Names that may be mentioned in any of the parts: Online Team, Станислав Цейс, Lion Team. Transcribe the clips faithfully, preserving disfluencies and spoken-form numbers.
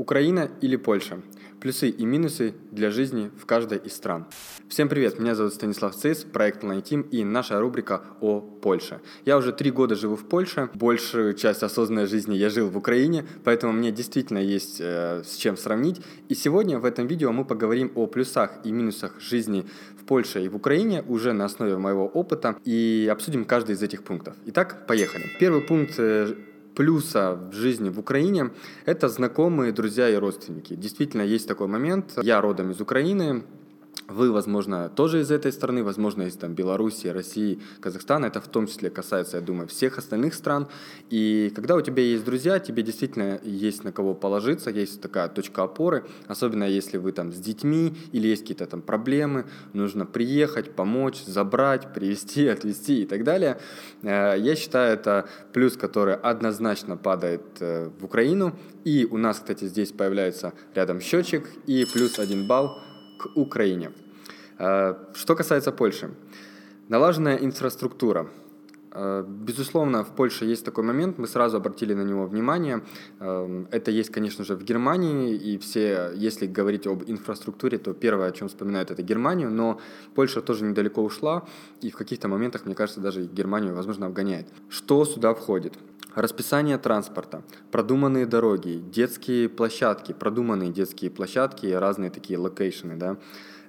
Украина или Польша? Плюсы и минусы для жизни в каждой из стран. Всем привет, меня зовут Станислав Цейс, проект Online Team и наша рубрика о Польше. Я уже три года живу в Польше, большую часть осознанной жизни я жил в Украине, поэтому мне действительно есть э, с чем сравнить. И сегодня в этом видео мы поговорим о плюсах и минусах жизни в Польше и в Украине уже на основе моего опыта и обсудим каждый из этих пунктов. Итак, поехали. Первый пункт э, плюса в жизни в Украине – это знакомые, друзья и родственники. Действительно, есть такой момент. Я родом из Украины, вы, возможно, тоже из этой страны, возможно, из там, Беларуси, России, Казахстана. Это в том числе касается, я думаю, всех остальных стран. И когда у тебя есть друзья, тебе действительно есть на кого положиться, есть такая точка опоры, особенно если вы там с детьми или есть какие-то там проблемы, нужно приехать, помочь, забрать, привезти, отвезти и так далее. Я считаю, это плюс, который однозначно падает в Украину. И у нас, кстати, здесь появляется рядом счетчик и плюс один балл к Украине. Что касается Польши. Налаженная инфраструктура. Безусловно, в Польше есть такой момент, мы сразу обратили на него внимание. Это есть, конечно же, в Германии, и все, если говорить об инфраструктуре, то первое, о чем вспоминают, это Германию, но Польша тоже недалеко ушла, и в каких-то моментах, мне кажется, даже Германию, возможно, обгоняет. Что сюда входит? Расписание транспорта, продуманные дороги, детские площадки, продуманные детские площадки и разные такие локейшены, да.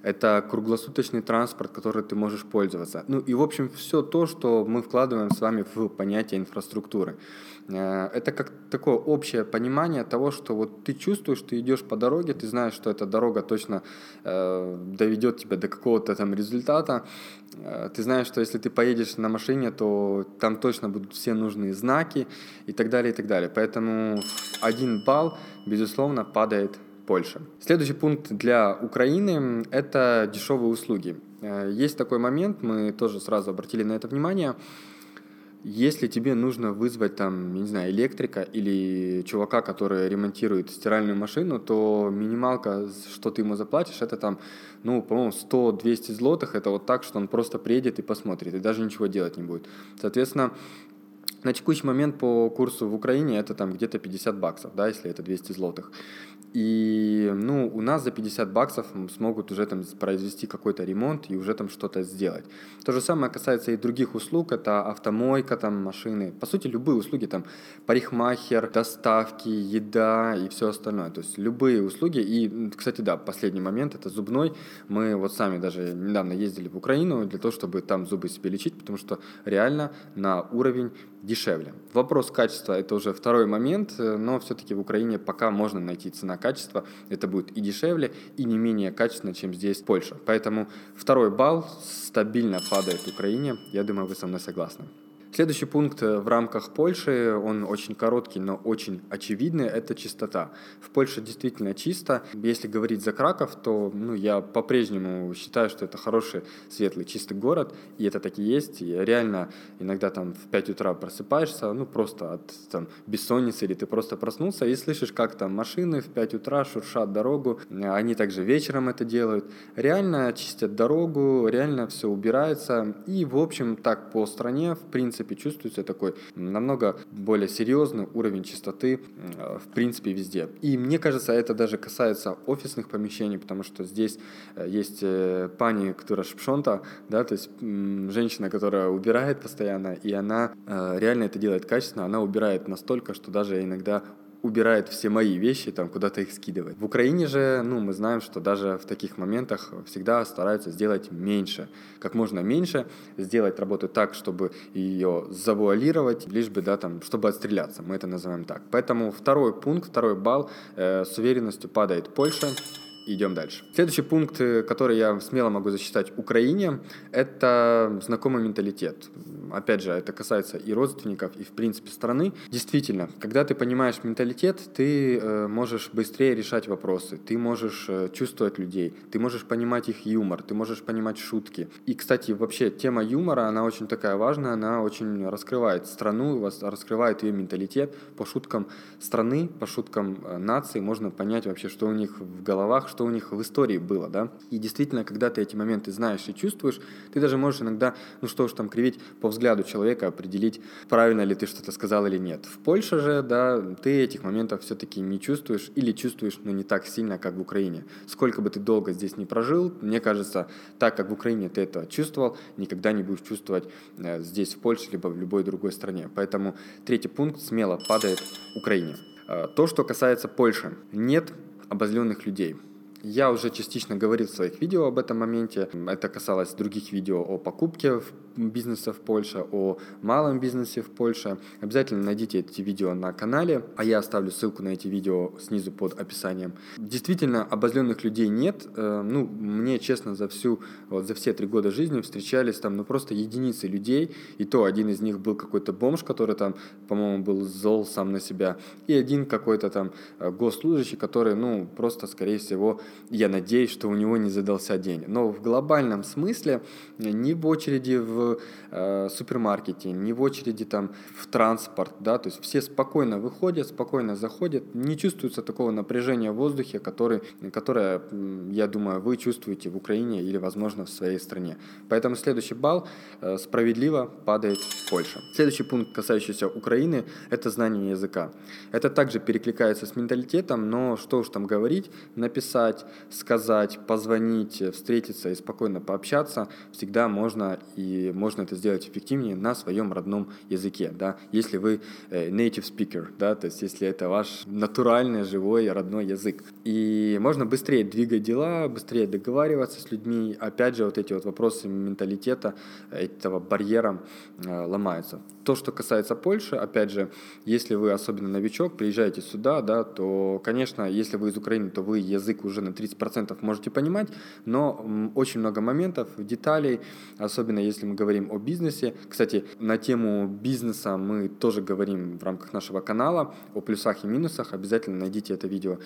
Это круглосуточный транспорт, который ты можешь пользоваться. Ну и, в общем, все то, что мы вкладываем с вами в понятие инфраструктуры. Это как такое общее понимание того, что вот ты чувствуешь, ты идешь по дороге, ты знаешь, что эта дорога точно э, доведет тебя до какого-то там результата. Ты знаешь, что если ты поедешь на машине, то там точно будут все нужные знаки и так далее, и так далее. Поэтому один балл, безусловно, падает Польша. Следующий пункт для Украины – это дешевые услуги. Есть такой момент, мы тоже сразу обратили на это внимание. Если тебе нужно вызвать там, не знаю, электрика или чувака, который ремонтирует стиральную машину, то минималка, что ты ему заплатишь, это там, ну, по-моему, сто-двести злотых. Это вот так, что он просто приедет и посмотрит, и даже ничего делать не будет. Соответственно, на текущий момент по курсу в Украине это там где-то пятьдесят баксов, да, если это двести злотых. И, ну, у нас за пятьдесят баксов смогут уже там произвести какой-то ремонт и уже там что-то сделать. То же самое касается и других услуг, это автомойка, там, машины, по сути, любые услуги, там, парикмахер, доставки, еда и все остальное, то есть любые услуги. И, кстати, да, последний момент, это зубной. Мы вот сами даже недавно ездили в Украину для того, чтобы там зубы себе лечить, потому что реально на уровень дешевле. Вопрос качества, это уже второй момент, но все-таки в Украине пока можно найти цена качество, это будет и дешевле, и не менее качественно, чем здесь Польша. Поэтому второй балл стабильно падает Украине, я думаю, вы со мной согласны. Следующий пункт в рамках Польши, он очень короткий, но очень очевидный, это чистота. В Польше действительно чисто. Если говорить за Краков, то ну, я по-прежнему считаю, что это хороший, светлый, чистый город, и это так и есть. И реально иногда там в пять утра просыпаешься, ну просто от там, бессонницы, или ты просто проснулся и слышишь, как там машины в пять утра шуршат дорогу, они также вечером это делают. Реально чистят дорогу, реально все убирается, и в общем так по стране, в принципе, чувствуется такой намного более серьезный уровень чистоты в принципе везде. И мне кажется, это даже касается офисных помещений, потому что здесь есть пани, которая шпшонта, да, то есть женщина, которая убирает постоянно, и она реально это делает качественно, она убирает настолько, что даже иногда убирает все мои вещи, там куда-то их скидывает. В Украине же, ну, мы знаем, что даже в таких моментах всегда стараются сделать меньше, как можно меньше, сделать работу так, чтобы ее завуалировать, лишь бы, да, там, чтобы отстреляться, мы это называем так. Поэтому второй пункт, второй балл э, с уверенностью падает Польша. Идем дальше. Следующий пункт, который я смело могу засчитать Украине, это знакомый менталитет. Опять же, это касается и родственников, и в принципе страны. Действительно, когда ты понимаешь менталитет, ты э, можешь быстрее решать вопросы, ты можешь э, чувствовать людей, ты можешь понимать их юмор, ты можешь понимать шутки. И, кстати, вообще тема юмора, она очень такая важная, она очень раскрывает страну, раскрывает ее менталитет. По шуткам страны, по шуткам нации можно понять вообще, что у них в головах, что у них в истории было, да. И действительно, когда ты эти моменты знаешь и чувствуешь, ты даже можешь иногда, ну что уж там кривить, по взгляду человека определить, правильно ли ты что-то сказал или нет. В Польше же, да, ты этих моментов все-таки не чувствуешь или чувствуешь, но не так сильно, как в Украине. Сколько бы ты долго здесь не прожил, мне кажется, так как в Украине ты это чувствовал, никогда не будешь чувствовать здесь, в Польше, либо в любой другой стране. Поэтому третий пункт смело падает Украине. То, что касается Польши. Нет обозленных людей. Я уже частично говорил в своих видео об этом моменте. Это касалось других видео о покупке бизнеса в Польше, о малом бизнесе в Польше. Обязательно найдите эти видео на канале, а я оставлю ссылку на эти видео снизу под описанием. Действительно, обозленных людей нет. Ну, мне, честно, за всю, вот, за все три года жизни встречались там, ну, просто единицы людей. И то один из них был какой-то бомж, который там, по-моему, был зол сам на себя. И один какой-то там госслужащий, который, ну, просто, скорее всего, я надеюсь, что у него не задался день. Но в глобальном смысле ни в очереди в э, супермаркете, ни в очереди там, в транспорт, да, то есть все спокойно выходят, спокойно заходят, не чувствуется такого напряжения в воздухе, который, которое, я думаю, вы чувствуете в Украине или, возможно, в своей стране. Поэтому следующий балл э, справедливо падает Польша. Следующий пункт, касающийся Украины, это знание языка. Это также перекликается с менталитетом, но что уж там говорить, написать, сказать, позвонить, встретиться и спокойно пообщаться всегда можно, и можно это сделать эффективнее на своем родном языке, да, если вы native speaker, да, то есть если это ваш натуральный, живой, родной язык. И можно быстрее двигать дела, быстрее договариваться с людьми, опять же, вот эти вот вопросы менталитета, этого барьера э, ломаются. То, что касается Польши, опять же, если вы особенно новичок, приезжаете сюда, да, то, конечно, если вы из Украины, то вы язык уже на тридцать процентов можете понимать, но очень много моментов, деталей, особенно если мы говорим о бизнесе. Кстати, на тему бизнеса мы тоже говорим в рамках нашего канала о плюсах и минусах, обязательно найдите это видео.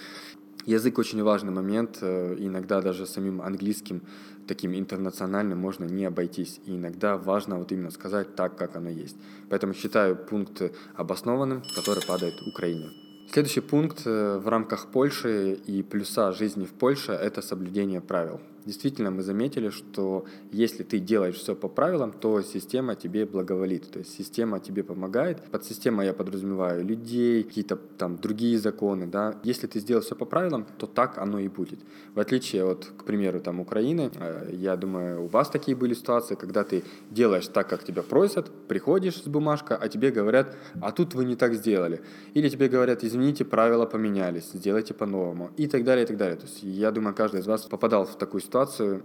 Язык очень важный момент, иногда даже самим английским, таким интернациональным, можно не обойтись. И иногда важно вот именно сказать так, как оно есть. Поэтому считаю пункт обоснованным, который падает Украине. Следующий пункт в рамках Польши и плюса жизни в Польше – это соблюдение правил. Действительно, мы заметили, что если ты делаешь все по правилам, то система тебе благоволит, то есть система тебе помогает. Под системой я подразумеваю людей, какие-то там другие законы, да. Если ты сделал все по правилам, то так оно и будет. В отличие от, к примеру, там Украины, я думаю, у вас такие были ситуации, когда ты делаешь так, как тебя просят, приходишь с бумажкой, а тебе говорят, а тут вы не так сделали. Или тебе говорят, извините, правила поменялись, сделайте по-новому, и так далее, и так далее. То есть я думаю, каждый из вас попадал в такую ситуацию,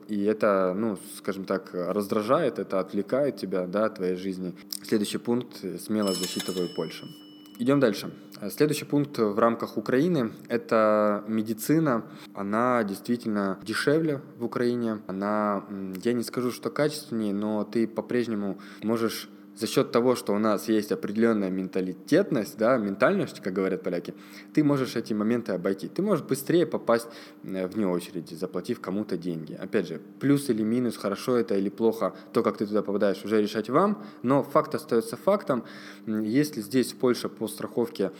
и это, ну, скажем так, раздражает, это отвлекает тебя, да, от твоей жизни. Следующий пункт смело засчитываю Польшу. Идем дальше. Следующий пункт в рамках Украины – это медицина. Она действительно дешевле в Украине. Она, я не скажу, что качественнее, но ты по-прежнему можешь за счет того, что у нас есть определенная менталитетность, да, ментальность, как говорят поляки, ты можешь эти моменты обойти. Ты можешь быстрее попасть вне очереди, заплатив кому-то деньги. Опять же, плюс или минус, хорошо это или плохо, то, как ты туда попадаешь, уже решать вам. Но факт остается фактом. Если здесь, в Польше, по страховке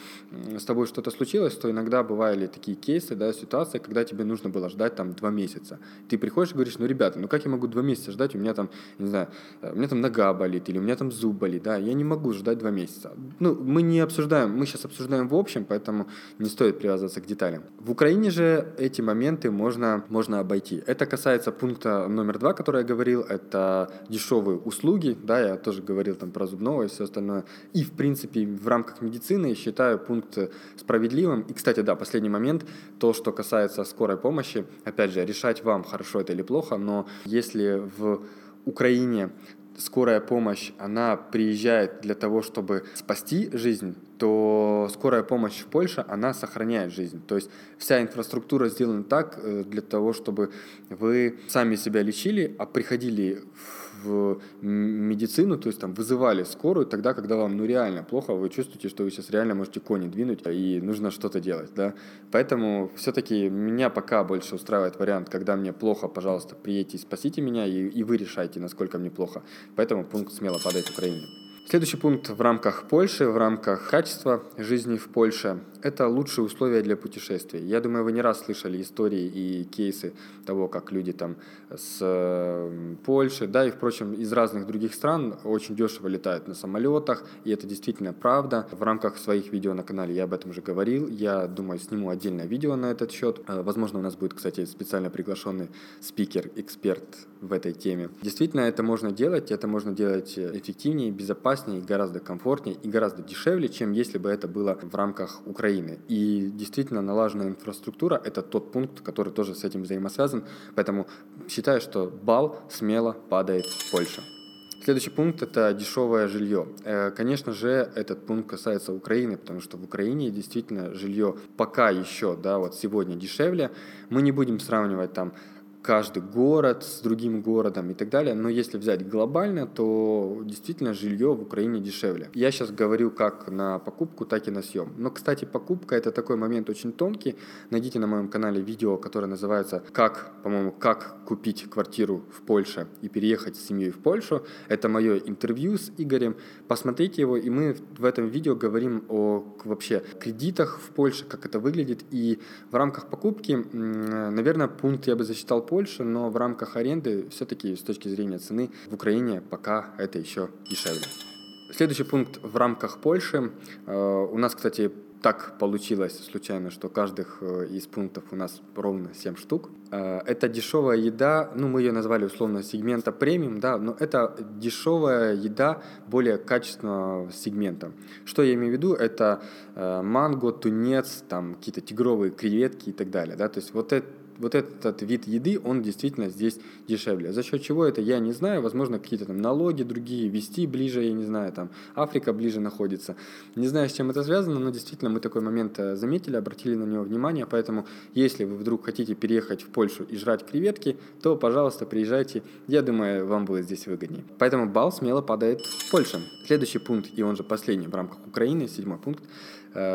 с тобой что-то случилось, то иногда бывали такие кейсы, да, ситуации, когда тебе нужно было ждать там два месяца. Ты приходишь и говоришь, ну, ребята, ну как я могу два месяца ждать? У меня там, не знаю, у меня там нога болит или у меня там зуб. Зуб болит, да, я не могу ждать два месяца. Ну, мы не обсуждаем, мы сейчас обсуждаем в общем, поэтому не стоит привязываться к деталям. В Украине же эти моменты можно, можно обойти. Это касается пункта номер два, который я говорил, это дешевые услуги, да, я тоже говорил там про зубного и все остальное. И, в принципе, в рамках медицины считаю пункт справедливым. И, кстати, да, последний момент, то, что касается скорой помощи, опять же, решать вам, хорошо это или плохо, но если в Украине скорая помощь, она приезжает для того, чтобы спасти жизнь, то скорая помощь в Польше, она сохраняет жизнь. То есть вся инфраструктура сделана так, для того, чтобы вы сами себя лечили, а приходили в медицину, то есть там вызывали скорую тогда, когда вам ну реально плохо, вы чувствуете, что вы сейчас реально можете кони двинуть и нужно что-то делать, да. Поэтому все-таки меня пока больше устраивает вариант, когда мне плохо, пожалуйста, приедьте и спасите меня, и, и вы решайте, насколько мне плохо. Поэтому пункт смело падает в Украине. Следующий пункт в рамках Польши, в рамках качества жизни в Польше – это лучшие условия для путешествий. Я думаю, вы не раз слышали истории и кейсы того, как люди там с Польши, да и, впрочем, из разных других стран очень дешево летают на самолетах, и это действительно правда. В рамках своих видео на канале я об этом же говорил, я думаю, сниму отдельное видео на этот счет. Возможно, у нас будет, кстати, специально приглашенный спикер, эксперт в этой теме. Действительно, это можно делать, это можно делать эффективнее, безопаснее, гораздо комфортнее и гораздо дешевле, чем если бы это было в рамках Украины. И действительно налаженная инфраструктура – это тот пункт, который тоже с этим взаимосвязан, поэтому считаю, что балл смело падает в Польшу. Следующий пункт – это дешевое жилье. Конечно же, этот пункт касается Украины, потому что в Украине действительно жилье пока еще, да, вот сегодня дешевле. Мы не будем сравнивать там каждый город с другим городом и так далее, но если взять глобально, то действительно жилье в Украине дешевле. Я сейчас говорю как на покупку, так и на съем. Но, кстати, покупка – это такой момент очень тонкий. Найдите на моем канале видео, которое называется «Как, по-моему, как купить квартиру в Польше и переехать с семьей в Польшу». Это мое интервью с Игорем. Посмотрите его, и мы в этом видео говорим о вообще кредитах в Польше, как это выглядит. И в рамках покупки, наверное, пункт я бы засчитал Польши, но в рамках аренды все-таки с точки зрения цены в Украине пока это еще дешевле. Следующий пункт в рамках Польши. У нас, кстати, так получилось случайно, что каждых из пунктов у нас ровно семь штук. Это дешевая еда, ну мы ее назвали условно сегмента премиум, да, но это дешевая еда более качественного сегмента. Что я имею в виду? Это манго, тунец, там какие-то тигровые креветки и так далее, да, то есть вот это Вот этот вид еды, он действительно здесь дешевле. За счет чего это, я не знаю. Возможно, какие-то там налоги другие, вести ближе, я не знаю, там Африка ближе находится. Не знаю, с чем это связано, но действительно мы такой момент заметили, обратили на него внимание. Поэтому, если вы вдруг хотите переехать в Польшу и жрать креветки, то, пожалуйста, приезжайте. Я думаю, вам будет здесь выгоднее. Поэтому балл смело падает в Польшу. Следующий пункт, и он же последний в рамках Украины, седьмой пункт.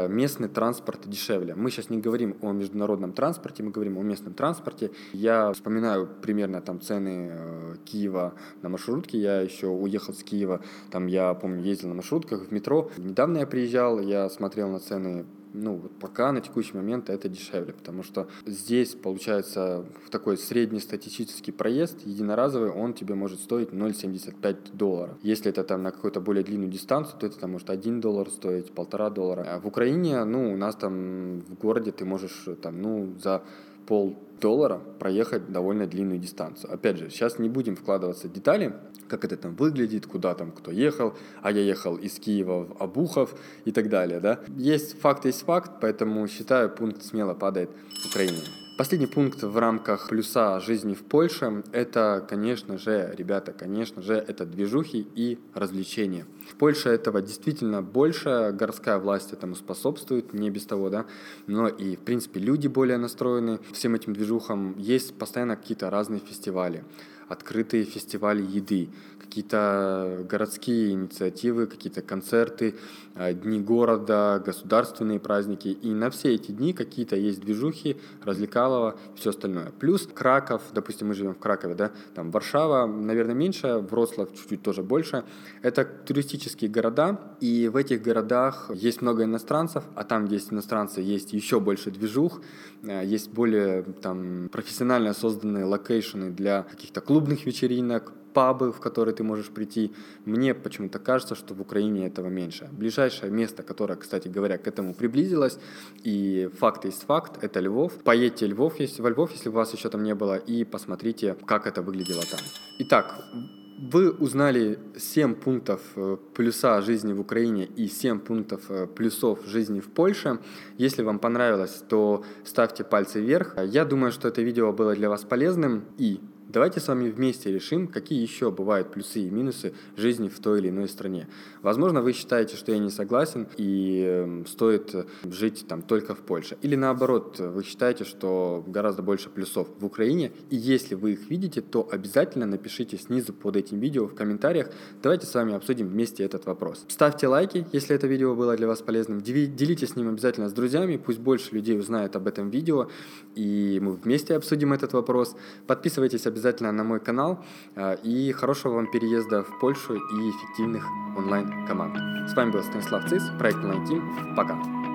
Местный транспорт дешевле. Мы сейчас не говорим о международном транспорте, мы говорим о местном транспорте. Я вспоминаю примерно там цены э, Киева на маршрутке. Я еще уехал с Киева, там я помню ездил на маршрутках, в метро. Недавно я приезжал, я смотрел на цены. Ну, вот пока на текущий момент это дешевле, потому что здесь, получается, в такой среднестатистический проезд единоразовый, он тебе может стоить ноль целых семьдесят пять сотых доллара. Если это там на какую-то более длинную дистанцию, то это там может один доллар стоить, полтора доллара. А в Украине, ну, у нас там в городе ты можешь там, ну, за полдоллара проехать довольно длинную дистанцию. Опять же, сейчас не будем вкладываться в детали, как это там выглядит, куда там кто ехал, а я ехал из Киева в Обухов и так далее, да. Есть факт, есть факт, поэтому, считаю, пункт смело падает в Украине. Последний пункт в рамках плюса жизни в Польше – это, конечно же, ребята, конечно же, это движухи и развлечения. В Польше этого действительно больше, городская власть этому способствует, не без того, да, но и, в принципе, люди более настроены всем этим движухам. Есть постоянно какие-то разные фестивали, открытые фестивали еды, какие-то городские инициативы, какие-то концерты, дни города, государственные праздники. И на все эти дни какие-то есть движухи, развлекалово, все остальное. Плюс Краков, допустим, мы живем в Кракове, да, там Варшава, наверное, меньше, Вроцлав чуть-чуть тоже больше. Это туристические города, и в этих городах есть много иностранцев, а там, где есть иностранцы, есть еще больше движух, есть более там профессионально созданные локейшены для каких-то клубных вечеринок, пабы, в которые ты можешь прийти. Мне почему-то кажется, что в Украине этого меньше. Ближайшее место, которое, кстати говоря, к этому приблизилось, и факт есть факт, это Львов. Поедьте Львов, если, во Львов, если у вас еще там не было, и посмотрите, как это выглядело там. Итак, вы узнали семь пунктов плюса жизни в Украине и семь пунктов плюсов жизни в Польше. Если вам понравилось, то ставьте пальцы вверх. Я думаю, что это видео было для вас полезным, и давайте с вами вместе решим, какие еще бывают плюсы и минусы жизни в той или иной стране. Возможно, вы считаете, что я не согласен и стоит жить там только в Польше. Или наоборот, вы считаете, что гораздо больше плюсов в Украине. И если вы их видите, то обязательно напишите снизу под этим видео в комментариях. Давайте с вами обсудим вместе этот вопрос. Ставьте лайки, если это видео было для вас полезным. Делитесь ним обязательно с друзьями, пусть больше людей узнает об этом видео. И мы вместе обсудим этот вопрос. Подписывайтесь обязательно обязательно на мой канал. И хорошего вам переезда в Польшу и эффективных онлайн-команд. С вами был Станислав Цейс, проект Lion Team. Пока!